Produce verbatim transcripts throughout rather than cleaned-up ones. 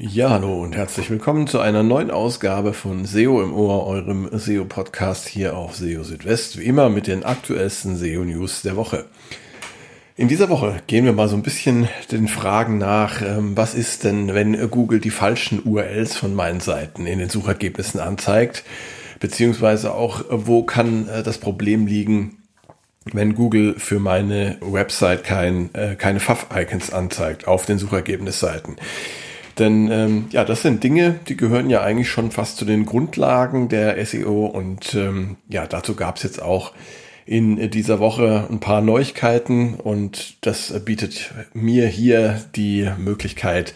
Ja, hallo und herzlich willkommen zu einer neuen Ausgabe von S E O im Ohr, eurem S E O-Podcast hier auf S E O Südwest, wie immer mit den aktuellsten S E O-News der Woche. In dieser Woche gehen wir mal so ein bisschen den Fragen nach, was ist denn, wenn Google die falschen U R Ls von meinen Seiten in den Suchergebnissen anzeigt, beziehungsweise auch, wo kann das Problem liegen, wenn Google für meine Website kein, keine F A V-Icons anzeigt auf den Suchergebnisseiten. Denn ähm, ja, das sind Dinge, die gehören ja eigentlich schon fast zu den Grundlagen der S E O und ähm, ja, dazu gab es jetzt auch in dieser Woche ein paar Neuigkeiten und das bietet mir hier die Möglichkeit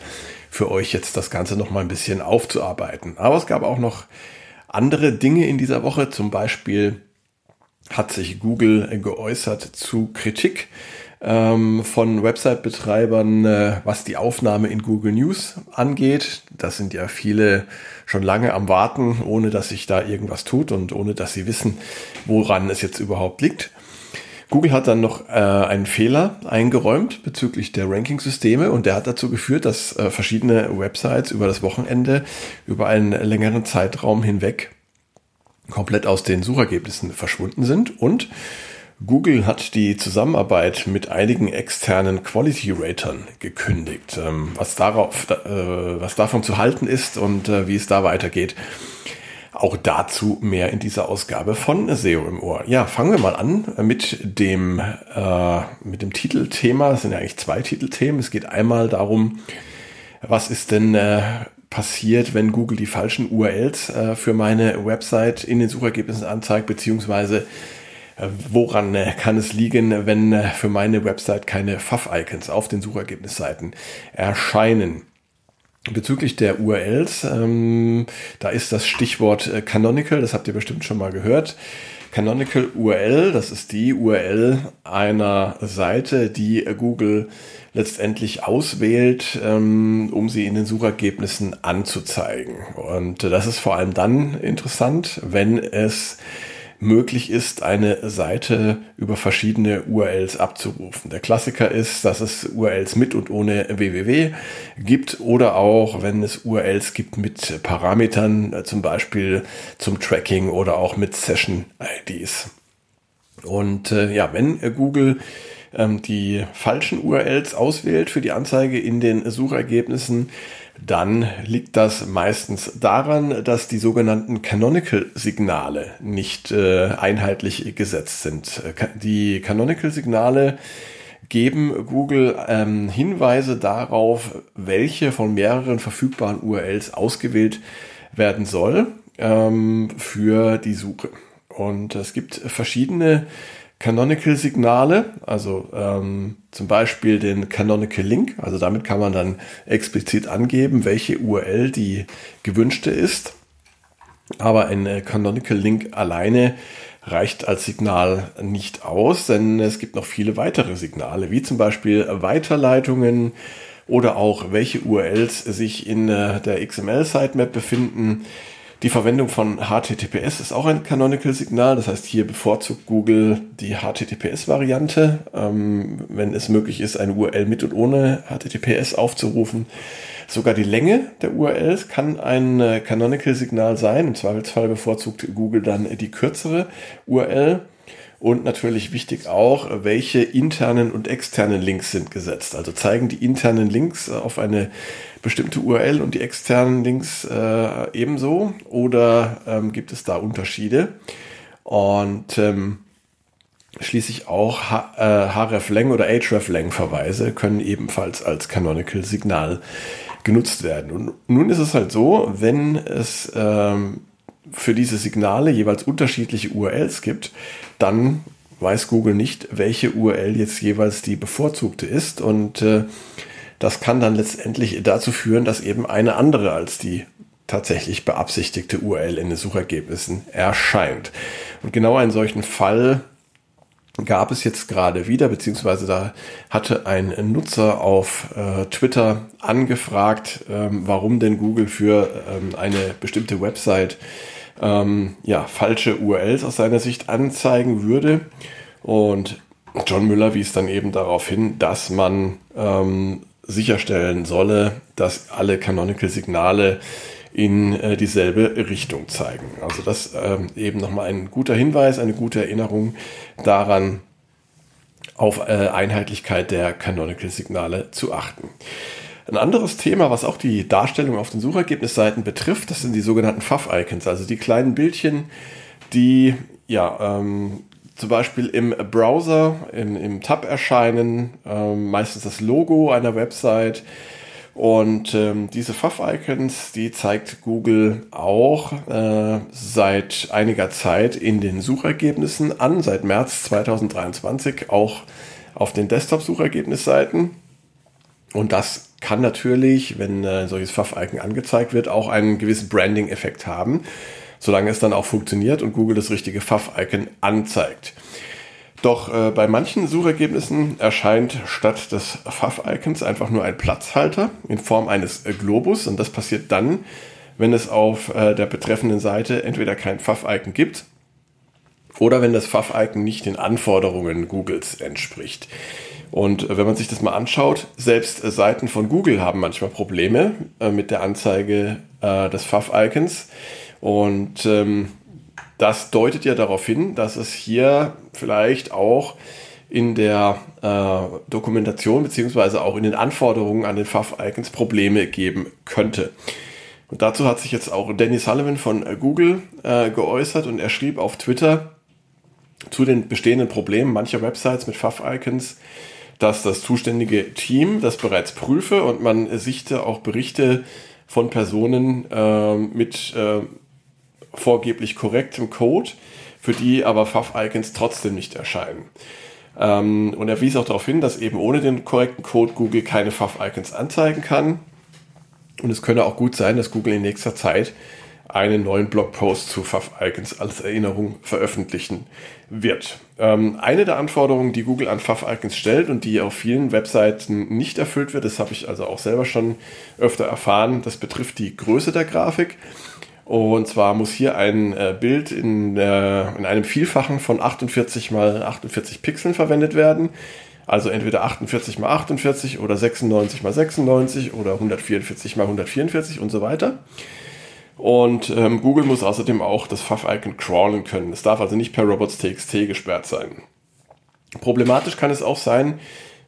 für euch jetzt das Ganze noch mal ein bisschen aufzuarbeiten. Aber es gab auch noch andere Dinge in dieser Woche, zum Beispiel hat sich Google geäußert zu Kritik von Website-Betreibern, was die Aufnahme in Google News angeht. Das sind ja viele schon lange am Warten, ohne dass sich da irgendwas tut und ohne dass sie wissen, woran es jetzt überhaupt liegt. Google hat dann noch einen Fehler eingeräumt bezüglich der Ranking-Systeme und der hat dazu geführt, dass verschiedene Websites über das Wochenende, über einen längeren Zeitraum hinweg komplett aus den Suchergebnissen verschwunden sind und Google hat die Zusammenarbeit mit einigen externen Quality Ratern gekündigt. Was darauf, was davon zu halten ist und wie es da weitergeht, auch dazu mehr in dieser Ausgabe von S E O im Ohr. Ja, fangen wir mal an mit dem, äh, mit dem Titelthema. Es sind ja eigentlich zwei Titelthemen. Es geht einmal darum, was ist denn äh, passiert, wenn Google die falschen U R Ls äh, für meine Website in den Suchergebnissen anzeigt, beziehungsweise woran kann es liegen, wenn für meine Website keine F A V-Icons auf den Suchergebnisseiten erscheinen? Bezüglich der U R Ls, ähm, da ist das Stichwort Canonical, das habt ihr bestimmt schon mal gehört. Canonical U R L, das ist die U R L einer Seite, die Google letztendlich auswählt, ähm, um sie in den Suchergebnissen anzuzeigen. Und das ist vor allem dann interessant, wenn es möglich ist, eine Seite über verschiedene U R Ls abzurufen. Der Klassiker ist, dass es U R Ls mit und ohne www gibt oder auch, wenn es U R Ls gibt mit Parametern, zum Beispiel zum Tracking oder auch mit Session-I Ds. Und äh, ja, wenn Google ähm, die falschen U R Ls auswählt für die Anzeige in den Suchergebnissen, dann liegt das meistens daran, dass die sogenannten Canonical-Signale nicht äh, einheitlich gesetzt sind. Die Canonical-Signale geben Google ähm, Hinweise darauf, welche von mehreren verfügbaren U R Ls ausgewählt werden soll ähm, für die Suche. Und es gibt verschiedene Canonical-Signale, also ähm, zum Beispiel den Canonical Link, also damit kann man dann explizit angeben, welche U R L die gewünschte ist, aber ein Canonical Link alleine reicht als Signal nicht aus, denn es gibt noch viele weitere Signale, wie zum Beispiel Weiterleitungen oder auch welche U R Ls sich in äh, der X M L-Sitemap befinden. Die Verwendung von H T T P S ist auch ein Canonical-Signal, das heißt, hier bevorzugt Google die H T T P S-Variante, ähm, wenn es möglich ist, eine U R L mit und ohne H T T P S aufzurufen. Sogar die Länge der U R Ls kann ein äh, Canonical-Signal sein, im Zweifelsfall bevorzugt Google dann die kürzere U R L. Und natürlich wichtig auch, welche internen und externen Links sind gesetzt. Also zeigen die internen Links auf eine bestimmte U R L und die externen Links äh, ebenso oder ähm, gibt es da Unterschiede? Und ähm, schließlich auch H- äh, hreflang oder hreflang Verweise können ebenfalls als Canonical-Signal genutzt werden. Und nun ist es halt so, wenn es ähm, für diese Signale jeweils unterschiedliche U R Ls gibt, dann weiß Google nicht, welche U R L jetzt jeweils die bevorzugte ist und äh, das kann dann letztendlich dazu führen, dass eben eine andere als die tatsächlich beabsichtigte U R L in den Suchergebnissen erscheint. Und genau einen solchen Fall gab es jetzt gerade wieder, beziehungsweise da hatte ein Nutzer auf äh, Twitter angefragt, ähm, warum denn Google für ähm, eine bestimmte Website ähm, ja, falsche U R Ls aus seiner Sicht anzeigen würde. Und John Müller wies dann eben darauf hin, dass man ähm, sicherstellen solle, dass alle Canonical-Signale in äh, dieselbe Richtung zeigen. Also das ähm, eben nochmal ein guter Hinweis, eine gute Erinnerung daran, auf äh, Einheitlichkeit der Canonical-Signale zu achten. Ein anderes Thema, was auch die Darstellung auf den Suchergebnisseiten betrifft, das sind die sogenannten F A V-Icons, also die kleinen Bildchen, die ja ähm, zum Beispiel im Browser, in, im Tab erscheinen, ähm, meistens das Logo einer Website. Und ähm, diese F A V-Icons, die zeigt Google auch äh, seit einiger Zeit in den Suchergebnissen an, seit März zweitausenddreiundzwanzig auch auf den Desktop-Suchergebnisseiten. Und das kann natürlich, wenn äh, solches F A V-Icon angezeigt wird, auch einen gewissen Branding-Effekt haben, solange es dann auch funktioniert und Google das richtige F A V-Icon anzeigt. Doch äh, bei manchen Suchergebnissen erscheint statt des F A V-Icons einfach nur ein Platzhalter in Form eines äh, Globus. Und das passiert dann, wenn es auf äh, der betreffenden Seite entweder kein F A V-Icon gibt oder wenn das F A V-Icon nicht den Anforderungen Googles entspricht. Und äh, wenn man sich das mal anschaut, selbst äh, Seiten von Google haben manchmal Probleme äh, mit der Anzeige äh, des F A V-Icons. Und ähm, das deutet ja darauf hin, dass es hier vielleicht auch in der äh, Dokumentation bzw. auch in den Anforderungen an den F A V-Icons Probleme geben könnte. Und dazu hat sich jetzt auch Danny Sullivan von Google äh, geäußert und er schrieb auf Twitter zu den bestehenden Problemen mancher Websites mit F A V-Icons, dass das zuständige Team das bereits prüfe und man sichte auch Berichte von Personen äh, mit äh, vorgeblich korrektem Code, für die aber F A V-Icons trotzdem nicht erscheinen. Ähm, und er wies auch darauf hin, dass eben ohne den korrekten Code Google keine F A V-Icons anzeigen kann. Und es könne auch gut sein, dass Google in nächster Zeit einen neuen Blogpost zu F A V-Icons als Erinnerung veröffentlichen wird. Ähm, eine der Anforderungen, die Google an F A V-Icons stellt und die auf vielen Webseiten nicht erfüllt wird, das habe ich also auch selber schon öfter erfahren, das betrifft die Größe der Grafik. Und zwar muss hier ein äh, Bild in, äh, in einem Vielfachen von achtundvierzig mal achtundvierzig Pixeln verwendet werden. Also entweder achtundvierzig mal achtundvierzig oder sechsundneunzig mal sechsundneunzig oder hundertvierundvierzig mal hundertvierundvierzig und so weiter. Und ähm, Google muss außerdem auch das F A V-Icon crawlen können. Es darf also nicht per robots punkt t x t gesperrt sein. Problematisch kann es auch sein,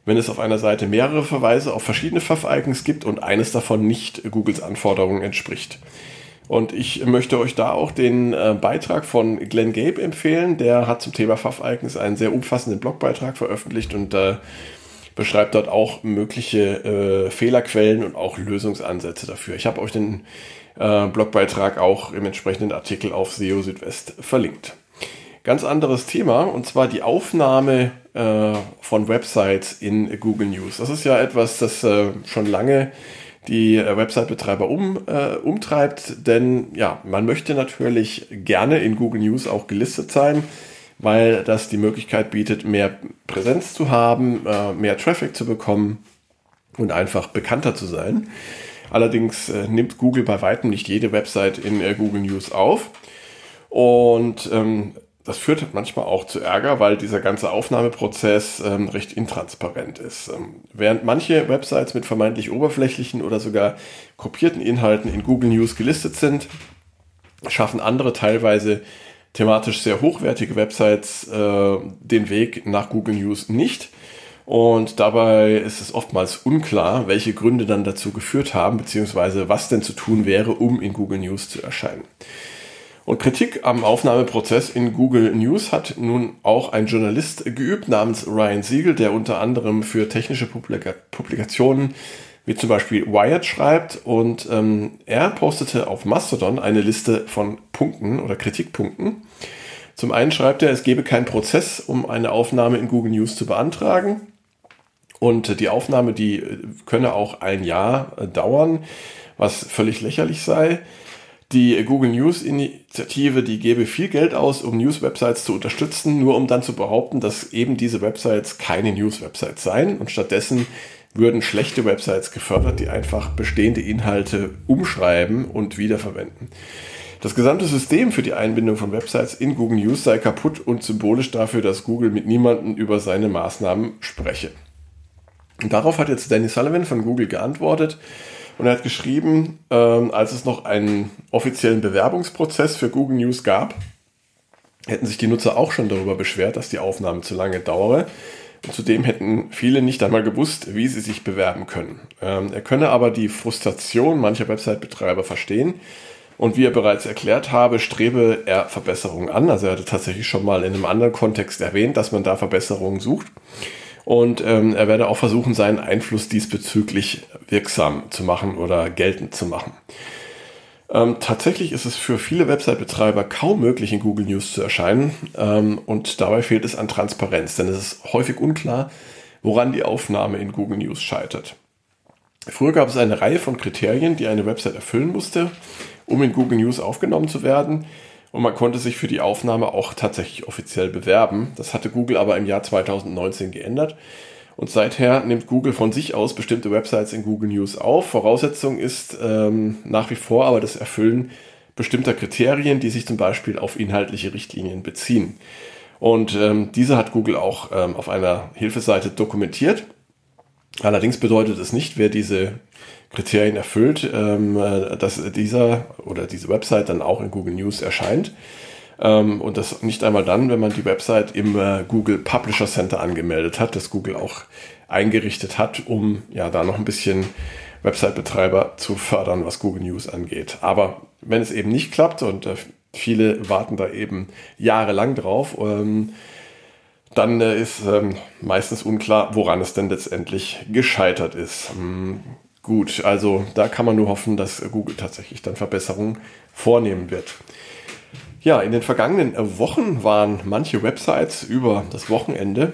wenn es auf einer Seite mehrere Verweise auf verschiedene F A V-Icons gibt und eines davon nicht Googles Anforderungen entspricht. Und ich möchte euch da auch den äh, Beitrag von Glenn Gabe empfehlen. Der hat zum Thema F A V-Icons einen sehr umfassenden Blogbeitrag veröffentlicht und äh, beschreibt dort auch mögliche äh, Fehlerquellen und auch Lösungsansätze dafür. Ich habe euch den äh, Blogbeitrag auch im entsprechenden Artikel auf S E O Südwest verlinkt. Ganz anderes Thema, und zwar die Aufnahme äh, von Websites in Google News. Das ist ja etwas, das äh, schon lange die Website-Betreiber um, äh, umtreibt, denn ja, man möchte natürlich gerne in Google News auch gelistet sein, weil das die Möglichkeit bietet, mehr Präsenz zu haben, äh, mehr Traffic zu bekommen und einfach bekannter zu sein. Allerdings äh, nimmt Google bei weitem nicht jede Website in äh, Google News auf und ähm, das führt manchmal auch zu Ärger, weil dieser ganze Aufnahmeprozess ähm, recht intransparent ist. Ähm, während manche Websites mit vermeintlich oberflächlichen oder sogar kopierten Inhalten in Google News gelistet sind, schaffen andere teilweise thematisch sehr hochwertige Websites äh, den Weg nach Google News nicht. Und dabei ist es oftmals unklar, welche Gründe dann dazu geführt haben, beziehungsweise was denn zu tun wäre, um in Google News zu erscheinen. Und Kritik am Aufnahmeprozess in Google News hat nun auch ein Journalist geübt namens Ryan Siegel, der unter anderem für technische Publika- Publikationen wie zum Beispiel Wired schreibt. Und ähm, er postete auf Mastodon eine Liste von Punkten oder Kritikpunkten. Zum einen schreibt er, es gebe keinen Prozess, um eine Aufnahme in Google News zu beantragen. Und die Aufnahme, die könne auch ein Jahr dauern, was völlig lächerlich sei. Die Google News-Initiative, die gebe viel Geld aus, um News-Websites zu unterstützen, nur um dann zu behaupten, dass eben diese Websites keine News-Websites seien. Und stattdessen würden schlechte Websites gefördert, die einfach bestehende Inhalte umschreiben und wiederverwenden. Das gesamte System für die Einbindung von Websites in Google News sei kaputt und symbolisch dafür, dass Google mit niemandem über seine Maßnahmen spreche. Und darauf hat jetzt Danny Sullivan von Google geantwortet und er hat geschrieben, ähm, als es noch einen offiziellen Bewerbungsprozess für Google News gab, hätten sich die Nutzer auch schon darüber beschwert, dass die Aufnahme zu lange dauere. Und zudem hätten viele nicht einmal gewusst, wie sie sich bewerben können. Ähm, er könne aber die Frustration mancher Website-Betreiber verstehen. Und wie er bereits erklärt habe, strebe er Verbesserungen an. Also er hatte tatsächlich schon mal in einem anderen Kontext erwähnt, dass man da Verbesserungen sucht. Und ähm, er werde auch versuchen, seinen Einfluss diesbezüglich wirksam zu machen oder geltend zu machen. Ähm, tatsächlich ist es für viele Website-Betreiber kaum möglich, in Google News zu erscheinen. Ähm, und dabei fehlt es an Transparenz, denn es ist häufig unklar, woran die Aufnahme in Google News scheitert. Früher gab es eine Reihe von Kriterien, die eine Website erfüllen musste, um in Google News aufgenommen zu werden. Und man konnte sich für die Aufnahme auch tatsächlich offiziell bewerben. Das hatte Google aber im Jahr zweitausendneunzehn geändert. Und seither nimmt Google von sich aus bestimmte Websites in Google News auf. Voraussetzung ist ähm, nach wie vor aber das Erfüllen bestimmter Kriterien, die sich zum Beispiel auf inhaltliche Richtlinien beziehen. Und ähm, diese hat Google auch ähm, auf einer Hilfeseite dokumentiert. Allerdings bedeutet es nicht, wer diese Kriterien erfüllt, ähm, dass dieser oder diese Website dann auch in Google News erscheint. Ähm, und das nicht einmal dann, wenn man die Website im äh, Google Publisher Center angemeldet hat, das Google auch eingerichtet hat, um ja da noch ein bisschen Website-Betreiber zu fördern, was Google News angeht. Aber wenn es eben nicht klappt und äh, viele warten da eben jahrelang drauf, ähm, dann äh, ist ähm, meistens unklar, woran es denn letztendlich gescheitert ist. Hm, gut, also da kann man nur hoffen, dass äh, Google tatsächlich dann Verbesserungen vornehmen wird. Ja, in den vergangenen Wochen waren manche Websites über das Wochenende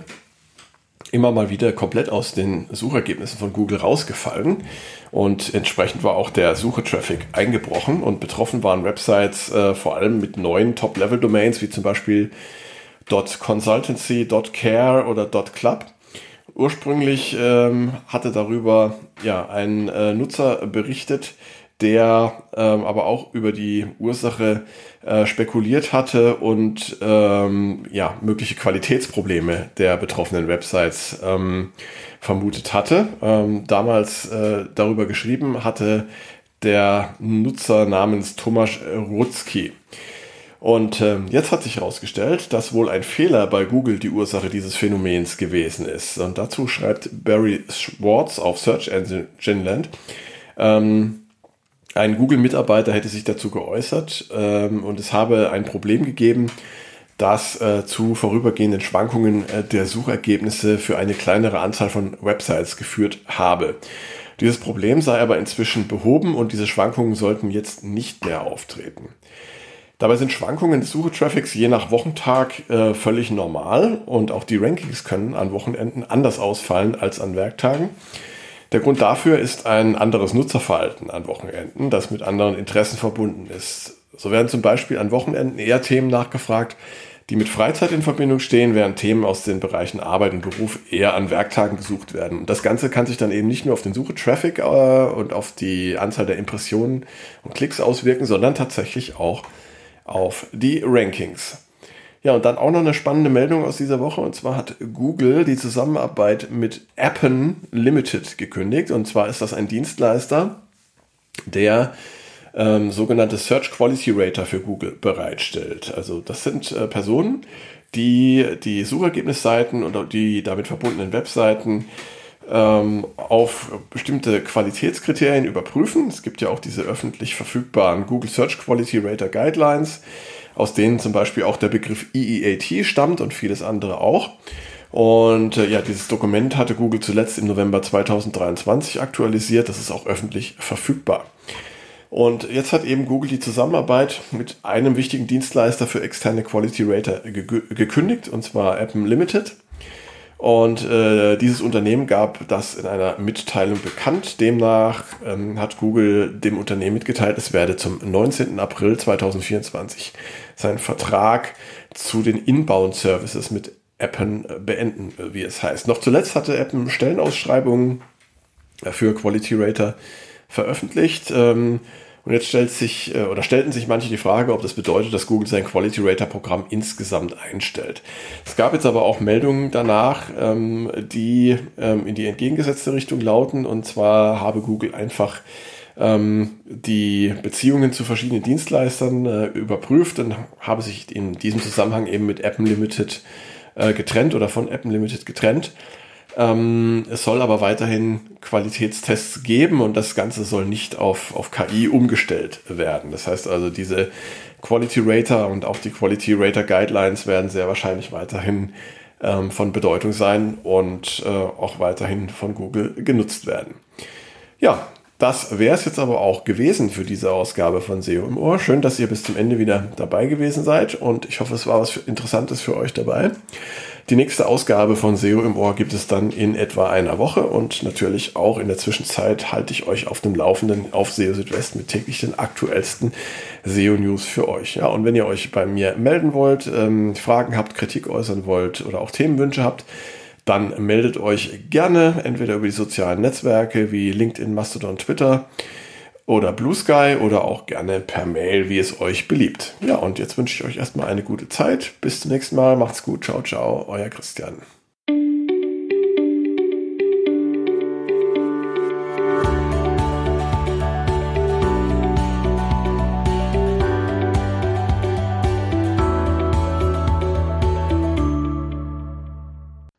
immer mal wieder komplett aus den Suchergebnissen von Google rausgefallen und entsprechend war auch der Suchetraffic eingebrochen und betroffen waren Websites äh, vor allem mit neuen Top-Level-Domains wie zum Beispiel .consultancy, .care oder .club. Ursprünglich ähm, hatte darüber ja ein äh, Nutzer berichtet, der ähm, aber auch über die Ursache äh, spekuliert hatte und ähm, ja mögliche Qualitätsprobleme der betroffenen Websites ähm, vermutet hatte. Ähm, damals äh, darüber geschrieben hatte der Nutzer namens Thomas Rutzki. Und ähm, jetzt hat sich herausgestellt, dass wohl ein Fehler bei Google die Ursache dieses Phänomens gewesen ist. Und dazu schreibt Barry Schwartz auf Search Engine Land, ähm, ein Google-Mitarbeiter hätte sich dazu geäußert ähm, und es habe ein Problem gegeben, das äh, zu vorübergehenden Schwankungen äh, der Suchergebnisse für eine kleinere Anzahl von Websites geführt habe. Dieses Problem sei aber inzwischen behoben und diese Schwankungen sollten jetzt nicht mehr auftreten. Dabei sind Schwankungen des Suchetraffics je nach Wochentag äh, völlig normal und auch die Rankings können an Wochenenden anders ausfallen als an Werktagen. Der Grund dafür ist ein anderes Nutzerverhalten an Wochenenden, das mit anderen Interessen verbunden ist. So werden zum Beispiel an Wochenenden eher Themen nachgefragt, die mit Freizeit in Verbindung stehen, während Themen aus den Bereichen Arbeit und Beruf eher an Werktagen gesucht werden. Und das Ganze kann sich dann eben nicht nur auf den Suchetraffic äh, und auf die Anzahl der Impressionen und Klicks auswirken, sondern tatsächlich auch auf die Rankings. Ja, und dann auch noch eine spannende Meldung aus dieser Woche. Und zwar hat Google die Zusammenarbeit mit Appen Limited gekündigt. Und zwar ist das ein Dienstleister, der ähm, sogenannte Search Quality Rater für Google bereitstellt. Also das sind äh, Personen, die die Suchergebnisseiten oder die damit verbundenen Webseiten ähm, auf bestimmte Qualitätskriterien überprüfen. Es gibt ja auch diese öffentlich verfügbaren Google Search Quality Rater Guidelines, aus denen zum Beispiel auch der Begriff E E A T stammt und vieles andere auch. Und äh, ja, dieses Dokument hatte Google zuletzt im November zweitausenddreiundzwanzig aktualisiert. Das ist auch öffentlich verfügbar. Und jetzt hat eben Google die Zusammenarbeit mit einem wichtigen Dienstleister für externe Quality Rater ge- gekündigt, und zwar Appen Limited. Und äh, dieses Unternehmen gab das in einer Mitteilung bekannt. Demnach ähm, hat Google dem Unternehmen mitgeteilt, es werde zum neunzehnten April zweitausendvierundzwanzig seinen Vertrag zu den Inbound-Services mit Appen beenden, wie es heißt. Noch zuletzt hatte Appen Stellenausschreibungen für Quality Rater veröffentlicht. Ähm, Und jetzt stellt sich oder stellten sich manche die Frage, ob das bedeutet, dass Google sein Quality Rater Programm insgesamt einstellt. Es gab jetzt aber auch Meldungen danach, ähm, die ähm, in die entgegengesetzte Richtung lauten. Und zwar habe Google einfach ähm, die Beziehungen zu verschiedenen Dienstleistern äh, überprüft und habe sich in diesem Zusammenhang eben mit Appen Limited äh, getrennt oder von Appen Limited getrennt. Ähm, es soll aber weiterhin Qualitätstests geben und das Ganze soll nicht auf, auf K I umgestellt werden. Das heißt also, diese Quality Rater und auch die Quality Rater Guidelines werden sehr wahrscheinlich weiterhin ähm, von Bedeutung sein und äh, auch weiterhin von Google genutzt werden. Ja, das wäre es jetzt aber auch gewesen für diese Ausgabe von S E O im Ohr. Schön, dass ihr bis zum Ende wieder dabei gewesen seid und ich hoffe, es war was Interessantes für euch dabei. Die nächste Ausgabe von S E O im Ohr gibt es dann in etwa einer Woche und natürlich auch in der Zwischenzeit halte ich euch auf dem Laufenden auf S E O Südwest mit täglich den aktuellsten S E O-News für euch. Ja, und wenn ihr euch bei mir melden wollt, ähm, Fragen habt, Kritik äußern wollt oder auch Themenwünsche habt, dann meldet euch gerne entweder über die sozialen Netzwerke wie LinkedIn, Mastodon, Twitter oder Blue Sky oder auch gerne per Mail, wie es euch beliebt. Ja, und jetzt wünsche ich euch erstmal eine gute Zeit. Bis zum nächsten Mal. Macht's gut. Ciao, ciao. Euer Christian.